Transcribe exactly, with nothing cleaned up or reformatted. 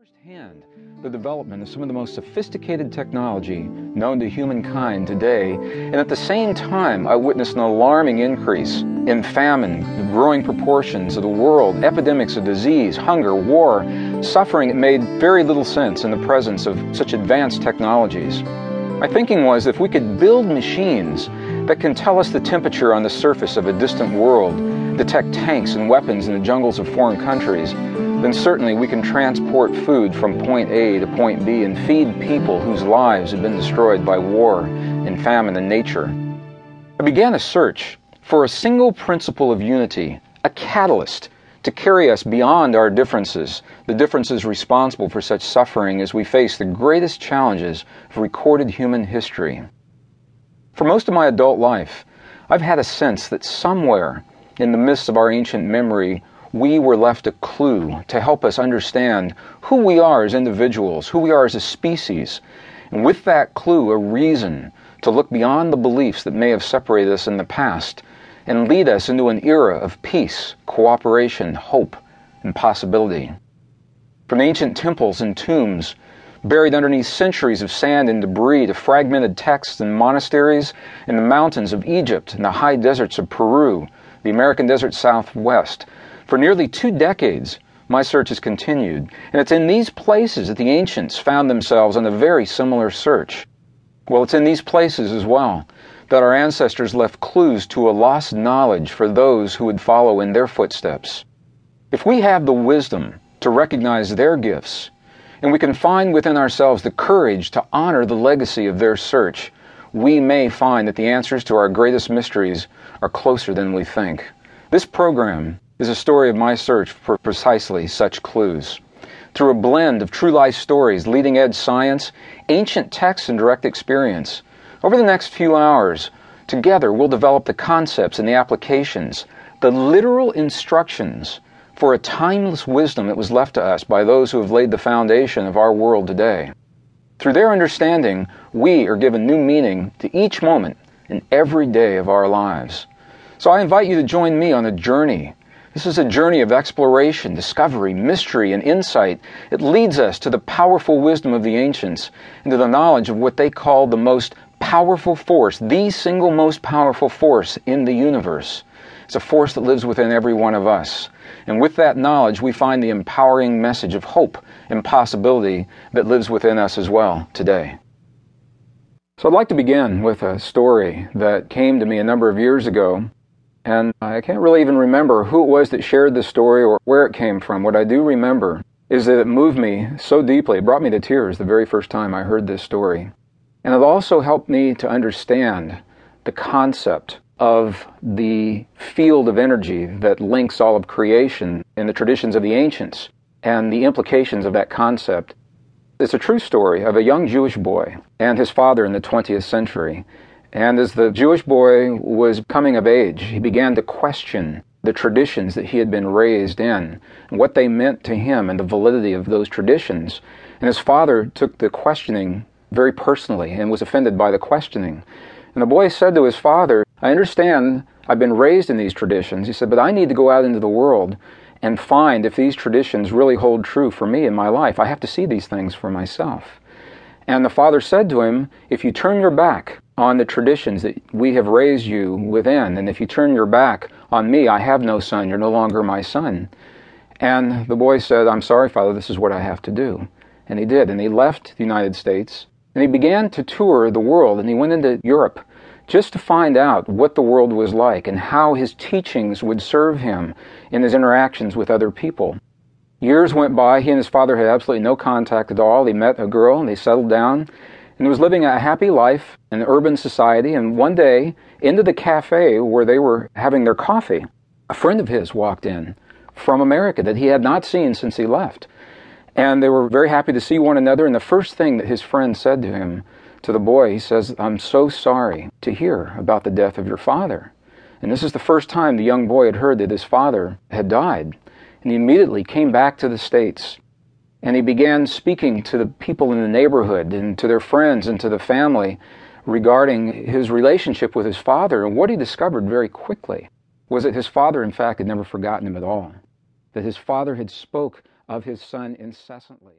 Firsthand, the development of some of the most sophisticated technology known to humankind today, and at the same time I witnessed an alarming increase in famine, the growing proportions of the world, epidemics of disease, hunger, war, suffering. It made very little sense in the presence of such advanced technologies. My thinking was that if we could build machines that can tell us the temperature on the surface of a distant world, detect tanks and weapons in the jungles of foreign countries, then certainly we can transport food from point A to point B and feed people whose lives have been destroyed by war and famine and nature. I began a search for a single principle of unity, a catalyst to carry us beyond our differences, the differences responsible for such suffering as we face the greatest challenges of recorded human history. For most of my adult life, I've had a sense that somewhere in the midst of our ancient memory, we were left a clue to help us understand who we are as individuals, who we are as a species, and with that clue, a reason to look beyond the beliefs that may have separated us in the past and lead us into an era of peace, cooperation, hope, and possibility. From ancient temples and tombs, buried underneath centuries of sand and debris, to fragmented texts and monasteries in the mountains of Egypt and the high deserts of Peru, the American desert southwest, for nearly two decades, my search has continued, and it's in these places that the ancients found themselves on a very similar search. Well, it's in these places as well that our ancestors left clues to a lost knowledge for those who would follow in their footsteps. If we have the wisdom to recognize their gifts, and we can find within ourselves the courage to honor the legacy of their search, we may find that the answers to our greatest mysteries are closer than we think. This program is a story of my search for precisely such clues. Through a blend of true life stories, leading edge science, ancient texts, and direct experience, over the next few hours, together we'll develop the concepts and the applications, the literal instructions for a timeless wisdom that was left to us by those who have laid the foundation of our world today. Through their understanding, we are given new meaning to each moment and every day of our lives. So I invite you to join me on a journey. This is a journey of exploration, discovery, mystery, and insight. It leads us to the powerful wisdom of the ancients and to the knowledge of what they called the most powerful force, the single most powerful force in the universe. It's a force that lives within every one of us. And with that knowledge, we find the empowering message of hope and possibility that lives within us as well today. So I'd like to begin with a story that came to me a number of years ago. And I can't really even remember who it was that shared the story or where it came from. What I do remember is that it moved me so deeply. It brought me to tears the very first time I heard this story. And it also helped me to understand the concept of the field of energy that links all of creation and the traditions of the ancients and the implications of that concept. It's a true story of a young Jewish boy and his father in the twentieth century. And as the Jewish boy was coming of age, he began to question the traditions that he had been raised in, and what they meant to him and the validity of those traditions. And his father took the questioning very personally and was offended by the questioning. And the boy said to his father, "I understand I've been raised in these traditions." He said, "But I need to go out into the world and find if these traditions really hold true for me in my life. I have to see these things for myself." And the father said to him, "If you turn your back on the traditions that we have raised you within, and if you turn your back on me, I have no son, you're no longer my son." And the boy said, "I'm sorry, Father, this is what I have to do." And he did, and he left the United States, and he began to tour the world, and he went into Europe just to find out what the world was like and how his teachings would serve him in his interactions with other people. Years went by, he and his father had absolutely no contact at all. He met a girl, and they settled down, and was living a happy life in urban society. And one day, into the cafe where they were having their coffee, a friend of his walked in from America that he had not seen since he left. And they were very happy to see one another. And the first thing that his friend said to him, to the boy, he says, "I'm so sorry to hear about the death of your father." And this is the first time the young boy had heard that his father had died. And he immediately came back to the States. And he began speaking to the people in the neighborhood and to their friends and to the family regarding his relationship with his father. And what he discovered very quickly was that his father, in fact, had never forgotten him at all, that his father had spoke of his son incessantly.